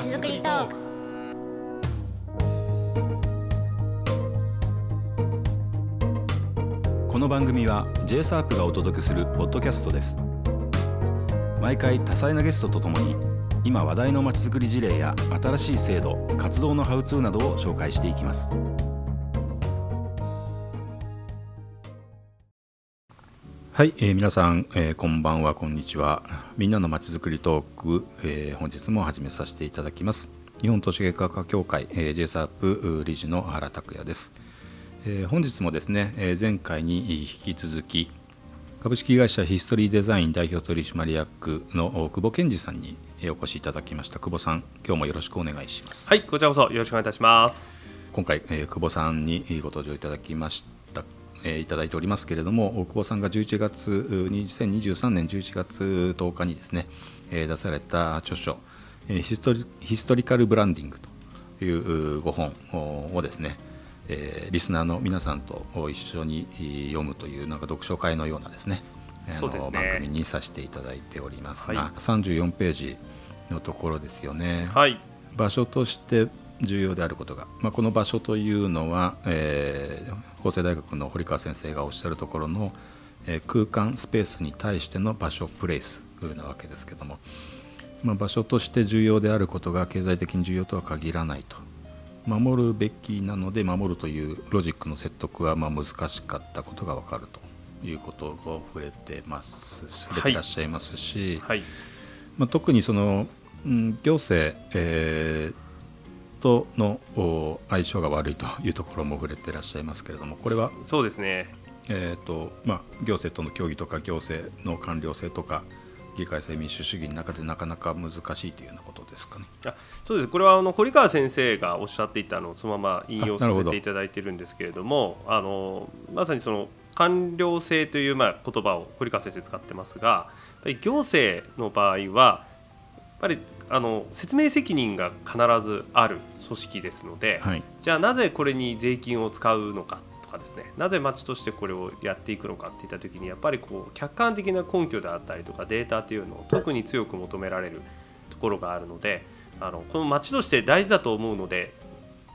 まちづくりトーク。この番組は JSARP がお届けするポッドキャストです。毎回多彩なゲストとともに今話題のまちづくり事例や新しい制度、活動のハウツーなどを紹介していきます。はい、皆さん、こんばんは、こんにちは。みんなのまちづくりトーク、本日も始めさせていただきます。日本都市計画協会、JSARP 理事の原拓也です。本日もですね、前回に引き続き株式会社ヒストリーデザイン代表取締役の久保健二さんにお越しいただきました。久保さん、今日もよろしくお願いします。はい、こちらこそよろしくお願いいたします。今回、久保さんにご登場いただきましたいただいておりますけれども、久保さんが11月2023年11月10日にですね出された著書ヒストリカルブランディングという5本をですねリスナーの皆さんと一緒に読むというなんか読書会のようなですね番組にさせていただいておりますが、はい、34ページのところですよね、はい、場所として重要であることが、この場所というのは、法政大学の堀川先生がおっしゃるところの、空間スペースに対しての場所プレイスなわけですけども、場所として重要であることが経済的に重要とは限らないと、守るべきなので守るというロジックの説得は難しかったことが分かるということを触れてらっしゃいますし、はいはい、特にその行政、との相性が悪いというところも触れていらっしゃいますけれども、これはそうですね、行政との協議とか行政の官僚性とか議会制民主主義の中でなかなか難しいというようなことですかね。そうです。これは堀川先生がおっしゃっていたのをそのまま引用させていただいているんですけれども、まさにその官僚性という言葉を堀川先生使ってますが、やっぱり行政の場合はやっぱり説明責任が必ずある組織ですので、はい、じゃあなぜこれに税金を使うのかとかですね、なぜ町としてこれをやっていくのかっていったときに、やっぱりこう客観的な根拠であったりとかデータというのを特に強く求められるところがあるので、この町として大事だと思うので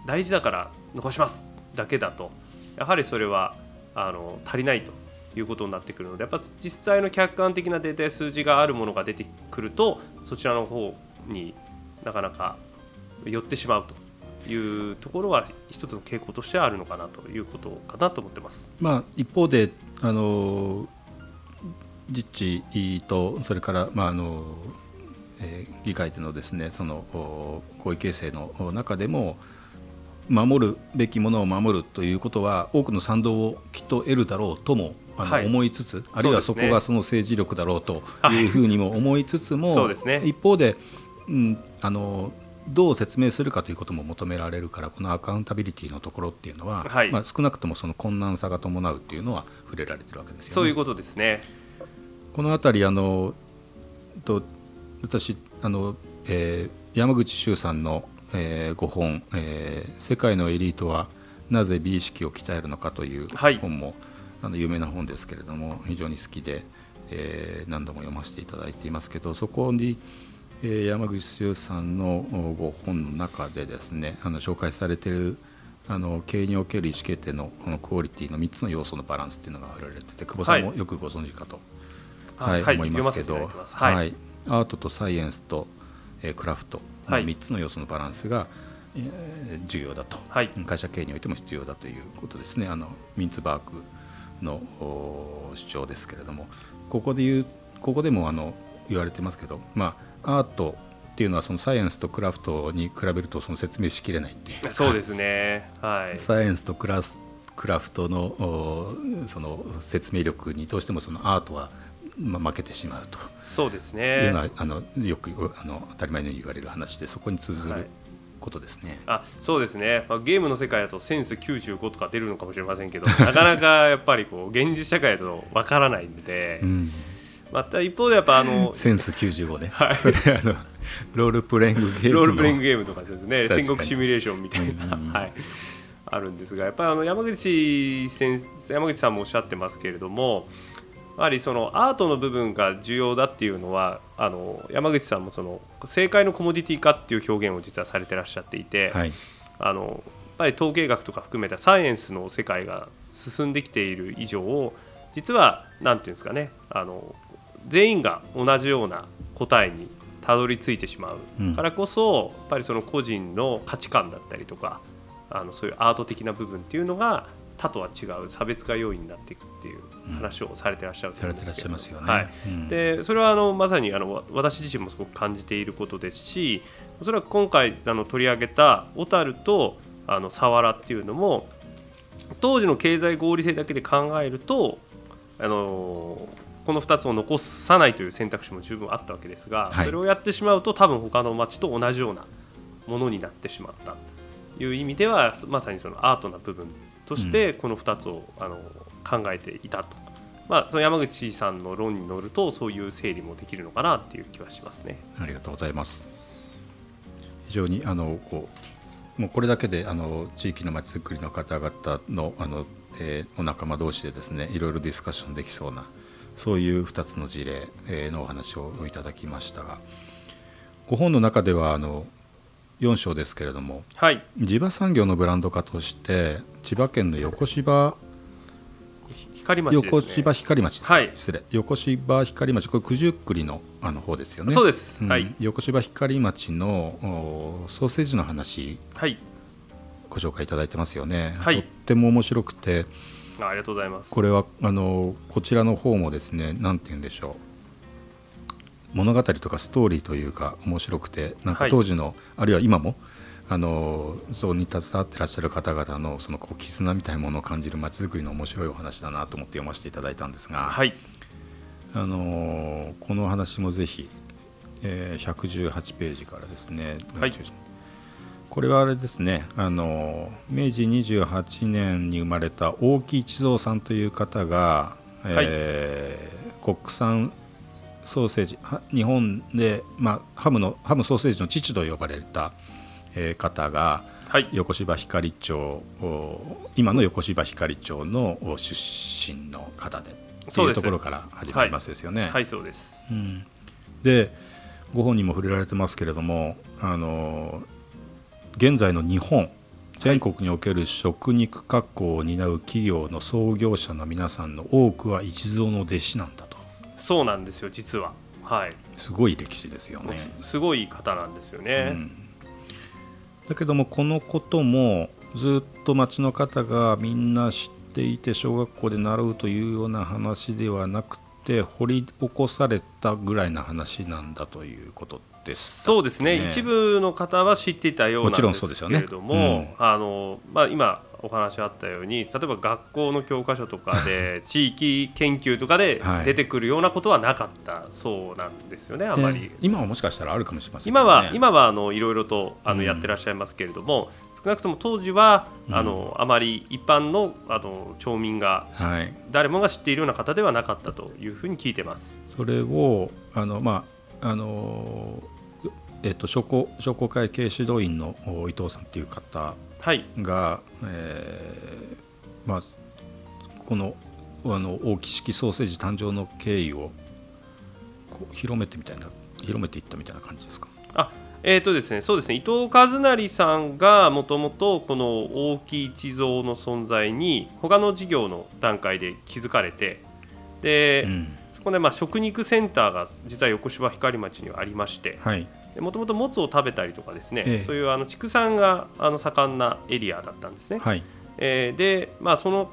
大事だから残しますだけだとやはりそれは足りないということになってくるので、やっぱ実際の客観的なデータや数字があるものが出てくるとそちらの方になかなか寄ってしまうというところは一つの傾向としてあるのかなということかなと思ってます。一方で実地とそれから、議会でのですねその合意形成の中でも守るべきものを守るということは多くの賛同をきっと得るだろうともはい、思いつつ、あるいはそこがその政治力だろうというふうにも思いつつも、そうですね、一方で、どう説明するかということも求められるから、このアカウンタビリティのところっていうのは、はい、少なくともその困難さが伴うっていうのは触れられてるわけですよね。そういうことですね。このあたり私山口周さんの、5本、世界のエリートはなぜ美意識を鍛えるのかという本も、はい、有名な本ですけれども非常に好きで、何度も読ませていただいていますけど、そこに、山口周さんの5本の中でですね紹介されている経営における意思決定のこのクオリティの3つの要素のバランスっていうのが挙げられてて、久保さんもよくご存知かと、はいはい、思いますけど、はいはいはい、アートとサイエンスと、クラフトの3つの要素のバランスが、はい重要だと、はい、会社経営においても必要だということですね。ミンツバークの主張ですけれども、ここでも言われてますけど、アートっていうのはそのサイエンスとクラフトに比べるとその説明しきれないっていう。そうですね、はい、サイエンスとクラフトのその説明力にどうしてもそのアートは負けてしまうと。そうですね、いうのはよく当たり前のように言われる話で、そこに通ずる、はいことですね。そうですね、ゲームの世界だとセンス95とか出るのかもしれませんけどなかなかやっぱり現実社会だとわからないので、うん、また一方でやっぱセンス95ね、はい、それロールプレイングゲームとかですね、戦国シミュレーションみたいな、うんうんはい、あるんですが、やっぱり山口さんもおっしゃってますけれども、やはりそのアートの部分が重要だっていうのは山口さんもその政界のコモディティ化っていう表現を実はされてらっしゃっていて、はい、やっぱり統計学とか含めたサイエンスの世界が進んできている以上、実はなんていうんですかね、全員が同じような答えにたどり着いてしまうからこそ、やっぱりその個人の価値観だったりとかそういうアート的な部分っていうのが他とは違う差別化要因になっていくっていう話をされてらっしゃると思うんですけど、それはまさに私自身もすごく感じていることですし、おそらく今回取り上げた小樽と佐原っていうのも当時の経済合理性だけで考えるとこの2つを残さないという選択肢も十分あったわけですが、それをやってしまうと多分他の町と同じようなものになってしまったという意味では、まさにそのアートな部分としてこの2つを考えていたと、その山口さんの論に乗るとそういう整理もできるのかなという気はしますね。ありがとうございます。非常にもうこれだけで地域のまちづくりの方々のお仲間同士でですね、いろいろディスカッションできそうなそういう2つの事例のお話をいただきましたが、ご本の中では4章ですけれども、はい、地場産業のブランド化として千葉県の横芝光町、これ九十九里の方ですよね。そうです。はい。横芝光町のソーセージの話、はい、ご紹介いただいてますよね。はい。とっても面白くて、ありがとうございます。これはこちらの方もですね、なんて言うんでしょう。物語とかストーリーというか面白くて、なんか当時の、はい、あるいは今もそうに携わってらっしゃる方々のそのこう絆みたいなものを感じるまちづくりの面白いお話だなと思って読ませていただいたんですが、はい、この話もぜひ、118ページからですね、はい、これはあれですね、明治28年に生まれた大木一蔵さんという方が、はい、国産ソーセージ、日本で、ハムソーセージの父と呼ばれた方が、はい、横芝光町、今の横芝光町の出身の方でというところから始まりますですよね。はい、そうです。で、ご本人も触れられてますけれども、現在の日本全国における食肉加工を担う企業の創業者の皆さんの多くは一蔵の弟子なんだと。そうなんですよ、実は。はい。すごい歴史ですよね。すごい方なんですよね。だけどもこのこともずっと町の方がみんな知っていて小学校で習うというような話ではなくて掘り起こされたぐらいな話なんだということです。そうですね、一部の方は知っていたようなんですけれども、今お話あったように例えば学校の教科書とかで地域研究とかで出てくるようなことはなかったそうなんですよね。あまり今はもしかしたらあるかもしれませんけどね。今はいろいろとやってらっしゃいますけれども、少なくとも当時はあまり一般の町民が誰もが知っているような方ではなかったというふうに聞いてます。それを商工会系指導員の伊藤さんという方が、この大木式ソーセージ誕生の経緯をこう広めていったみたいな感じですか。そうですね、伊藤和成さんがもともとこの大木一蔵の存在に他の事業の段階で気づかれて、で、そこで食肉センターが実は横芝光町にはありまして。はい、もともともつを食べたりとかですね、そういう畜産が盛んなエリアだったんですね。はい、で、その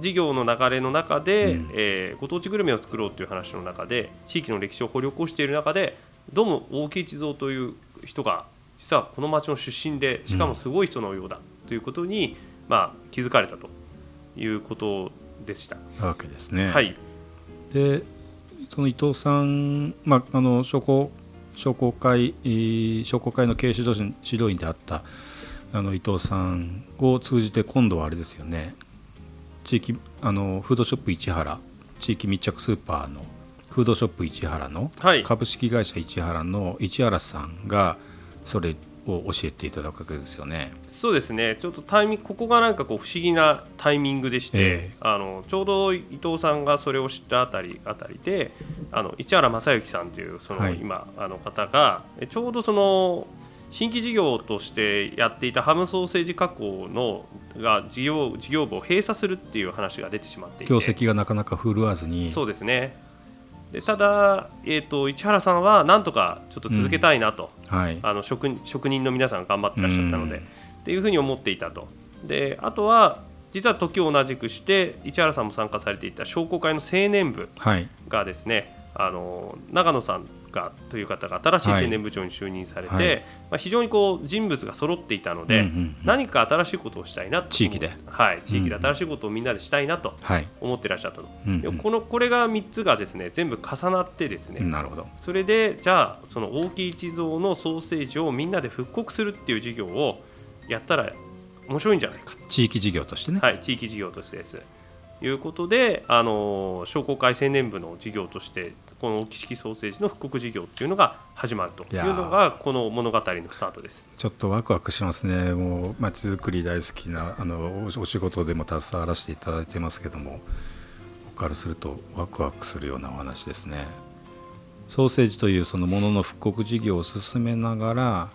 事業の流れの中で、ご当地グルメを作ろうという話の中で地域の歴史を掘り起こしている中で、どうも大木一蔵という人が実はこの町の出身で、しかもすごい人のようだということに、気づかれたということでしたわけですね。はい、でその伊藤さん、商工会の経営指導員であった伊藤さんを通じて、今度はあれですよね、フードショップ市原、地域密着スーパーのフードショップ市原の、はい、株式会社市原の市原さんがそれを教えていただくわけですよね。そうですね、ちょっとここがなんかこう不思議なタイミングでして、ちょうど伊藤さんがそれを知ったあたりで市原正幸さんというその今、方がちょうどその新規事業としてやっていたハムソーセージ加工の事業部を閉鎖するっていう話が出てしまっていて、業績がなかなか振るわずに。そうですね。でただ、市原さんはなんとかちょっと続けたいなと、職人の皆さん頑張ってらっしゃったので、っていうふうに思っていたと。であとは実は時を同じくして市原さんも参加されていた商工会の青年部がですね、長野さんという方が新しい青年部長に就任されて、非常にこう人物が揃っていたので、何か新しいことをしたいなと、地域で新しいことをみんなでしたいなと思っていらっしゃったと、これが3つがですね全部重なってですね、それでじゃあその大木一蔵のソーセージをみんなで復刻するっていう事業をやったら面白いんじゃないか、地域事業としてね、地域事業としてですいうことで、商工会青年部の事業としてこの大木式ソーセージの復刻事業っていうのが始まるというのがこの物語のスタートです。ちょっとワクワクしますね。もう街づくり大好きなお仕事でも携わらせていただいてますけども、僕からするとワクワクするようなお話ですね。ソーセージというそのものの復刻事業を進めながら、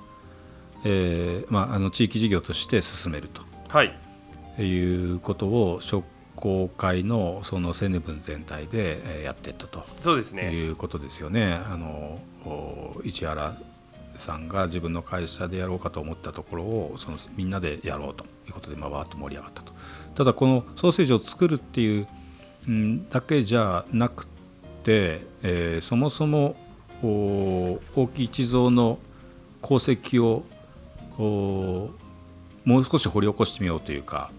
地域事業として進めると、いうことを公開のその青年部全体でやっていったということですよね。市原さんが自分の会社でやろうかと思ったところをそのみんなでやろうということで、わーっと盛り上がったと。ただこのソーセージを作るっていうだけじゃなくて、そもそも大木一蔵の功績をもう少し掘り起こしてみようというか、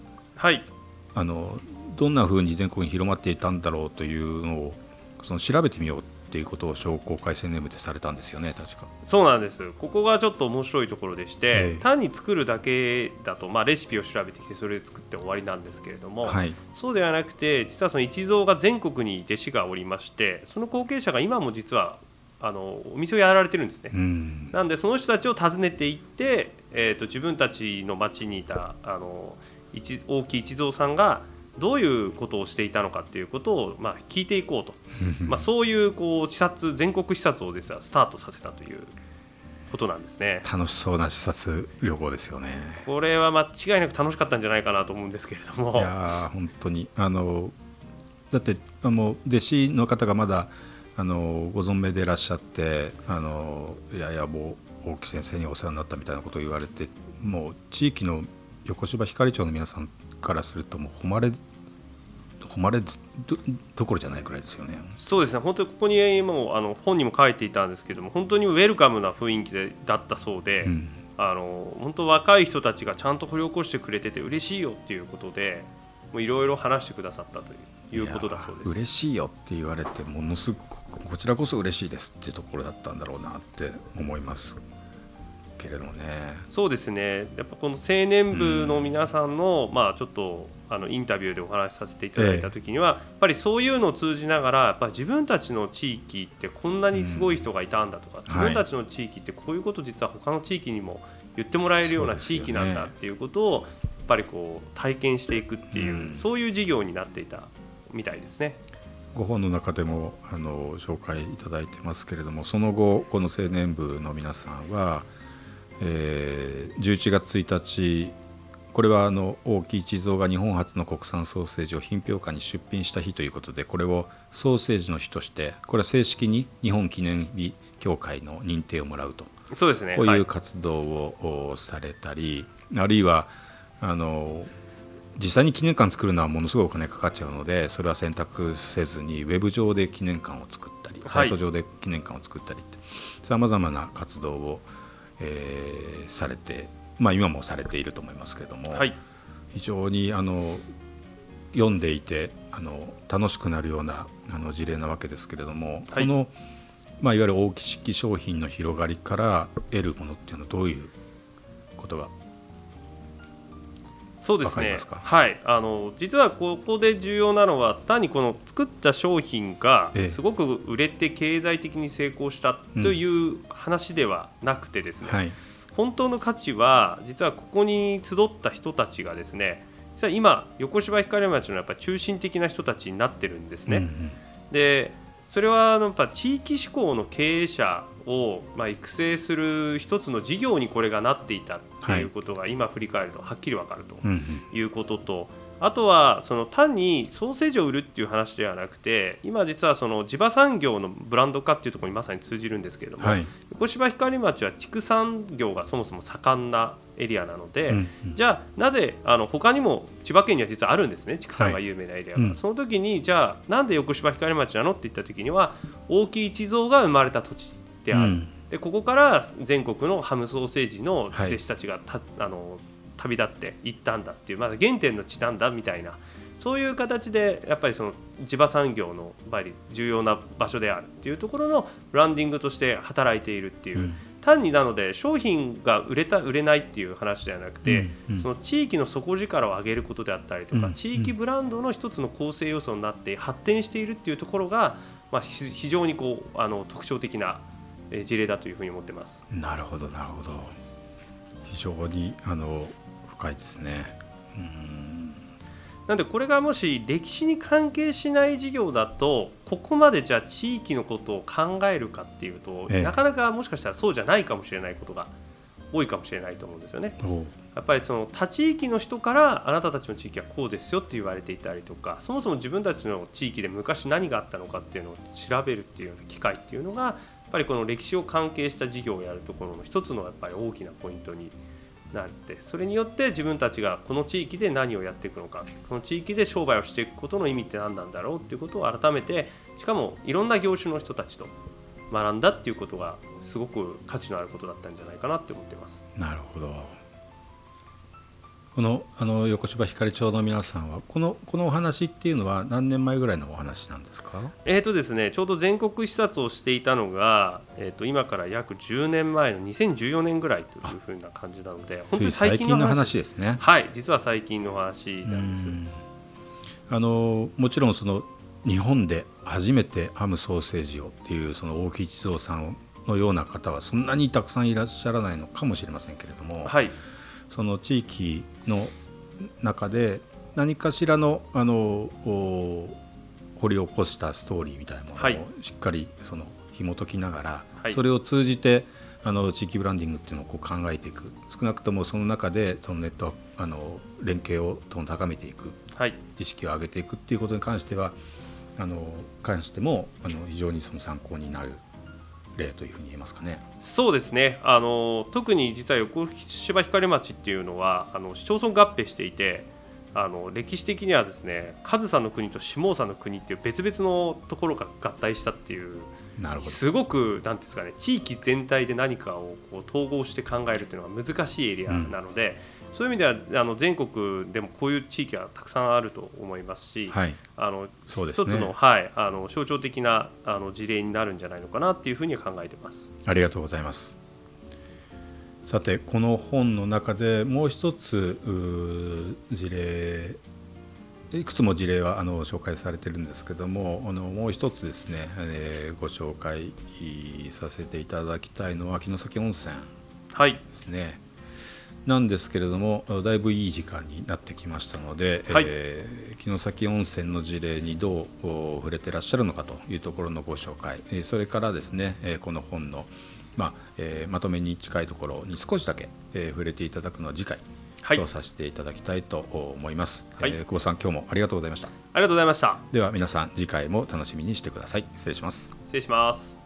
どんなふうに全国に広まっていたんだろうというのをその調べてみようということを商工会青年部でされたんですよね、確か。そうなんです。ここがちょっと面白いところでして、単に作るだけだと、レシピを調べてきてそれで作って終わりなんですけれども、そうではなくて、実はその一蔵が全国に弟子がおりまして、その後継者が今も実はお店をやられてるんですね。なんでその人たちを訪ねていって、自分たちの町にいた大木一蔵さんがどういうことをしていたのかということを聞いていこうとそういう全国視察をですねスタートさせたということなんですね。楽しそうな視察旅行ですよね。これは間違いなく楽しかったんじゃないかなと思うんですけれども、いや本当にだって弟子の方がまだご存命でいらっしゃって、いやいやもう大木先生にお世話になったみたいなことを言われて、もう地域の横芝光町の皆さんからするともう誉れ どころじゃないくらいですよね。そうですね、本当にここにも本にも書いていたんですけども、本当にウェルカムな雰囲気だったそうで、本当若い人たちがちゃんと掘り起こしてくれてて嬉しいよっていうことで、いろいろ話してくださったということだそうです。嬉しいよって言われて、ものすごくこちらこそ嬉しいですっていうところだったんだろうなって思いますけれどもね。そうですね、やっぱこの青年部の皆さんの、ちょっとインタビューでお話しさせていただいた時には、やっぱりそういうのを通じながら、やっぱ自分たちの地域ってこんなにすごい人がいたんだとか、自分たちの地域ってこういうことを実は他の地域にも言ってもらえるような地域なんだっていうことを、やっぱりこう体験していくっていう、そういう事業になっていたみたいですね。ご本の中でも紹介いただいてますけれども、その後この青年部の皆さんは11月1日、これは大木一蔵が日本初の国産ソーセージを品評会に出品した日ということで、これをソーセージの日として、これは正式に日本記念日協会の認定をもらうと、そうですね、こういう活動をされたり、あるいは実際に記念館作るのはものすごいお金かかっちゃうので、それは選択せずにウェブ上で記念館を作ったり、サイト上で記念館を作ったり、さまざまな活動をされて、今もされていると思いますけれども、非常に読んでいて楽しくなるような事例なわけですけれども、この、いわゆる大木式商品の広がりから得るものっていうのはどういうことが分かりますか？実はここで重要なのは、単にこの作った商品がすごく売れて経済的に成功したという話ではなくてですね、本当の価値は実はここに集った人たちがですね、実は今横芝光町のやっぱ中心的な人たちになってるんですね、うんうん、でそれはやっぱ地域志向の経営者を育成する一つの事業にこれがなっていたということが今振り返るとはっきり分かるということと、うんうん、あとはその単にソーセージを売るっていう話ではなくて、今実はその地場産業のブランド化っていうところにまさに通じるんですけれども、はい、横芝光町は畜産業がそもそも盛んなエリアなので、うんうん、じゃあなぜ他にも千葉県には実はあるんですね、畜産が有名なエリアが、はい、その時にじゃあなんで横芝光町なのって言った時には大木一蔵が生まれた土地である、うん、でここから全国のハムソーセージの弟子たちが旅立って行ったんだっていう、まだ原点の地なんだみたいな、そういう形でやっぱりその地場産業のやっぱり重要な場所であるっていうところのブランディングとして働いているっていう、うん、単になので商品が売れないっていう話ではなくて、うんうん、その地域の底力を上げることであったりとか、うん、地域ブランドの一つの構成要素になって発展しているっていうところが、非常にこう特徴的な事例だというふうに思ってます。なるほどなるほど、非常に深いですね。なのでこれがもし歴史に関係しない事業だと、ここまでじゃあ地域のことを考えるかっていうと、なかなかもしかしたらそうじゃないかもしれないことが多いかもしれないと思うんですよね。やっぱりその他地域の人からあなたたちの地域はこうですよって言われていたりとか、そもそも自分たちの地域で昔何があったのかっていうのを調べるっていうような機会っていうのがやっぱりこの歴史を関係した事業をやるところの一つのやっぱり大きなポイントになって、それによって自分たちがこの地域で何をやっていくのか、この地域で商売をしていくことの意味って何なんだろうっていうことを改めて、しかもいろんな業種の人たちと学んだっていうことがすごく価値のあることだったんじゃないかなって思ってます。なるほど。この横芝光町の皆さんはこのお話っていうのは何年前ぐらいのお話なんですか？ですね、ちょうど全国視察をしていたのが、今から約10年前の2014年ぐらいというふうな感じなので、本当に最近の話ですね。はい、実は最近の話なんです。もちろんその日本で初めてハムソーセージをっていうその大木一蔵さんのような方はそんなにたくさんいらっしゃらないのかもしれませんけれども、はい、その地域の中で何かしらの掘り起こしたストーリーみたいなものをしっかりその紐解きながら、はい、それを通じて地域ブランディングっていうのをこう考えていく、少なくともその中でそのネット連携を高めていく、はい、意識を上げていくっていうことに関しては関しても非常にその参考になる例というふうに言えますかね。そうですね、特に実は横芝光町っていうのは市町村合併していて、歴史的にはですね、上総の国と下総の国っていう別々のところが合体したっていう、なるほど、すごくなんですかね、地域全体で何かをこう統合して考えるっていうのが難しいエリアなので、うん、そういう意味では全国でもこういう地域はたくさんあると思いますし、はい、そうですね、一つの、はい、象徴的な事例になるんじゃないのかなっていうふうに考えてます。ありがとうございます。さて、この本の中でもう一つ事例、いくつも事例は紹介されているんですけども、もう一つですね、ご紹介させていただきたいのは城崎温泉ですね、はい、なんですけれども、だいぶいい時間になってきましたので、はい、城崎温泉の事例にどう触れてらっしゃるのかというところのご紹介、それからですね、この本のまとめに近いところに少しだけ触れていただくのは次回とさせていただきたいと思います、はい。久保さん、今日もありがとうございました。ありがとうございました。では皆さん、次回も楽しみにしてください。失礼します。失礼します。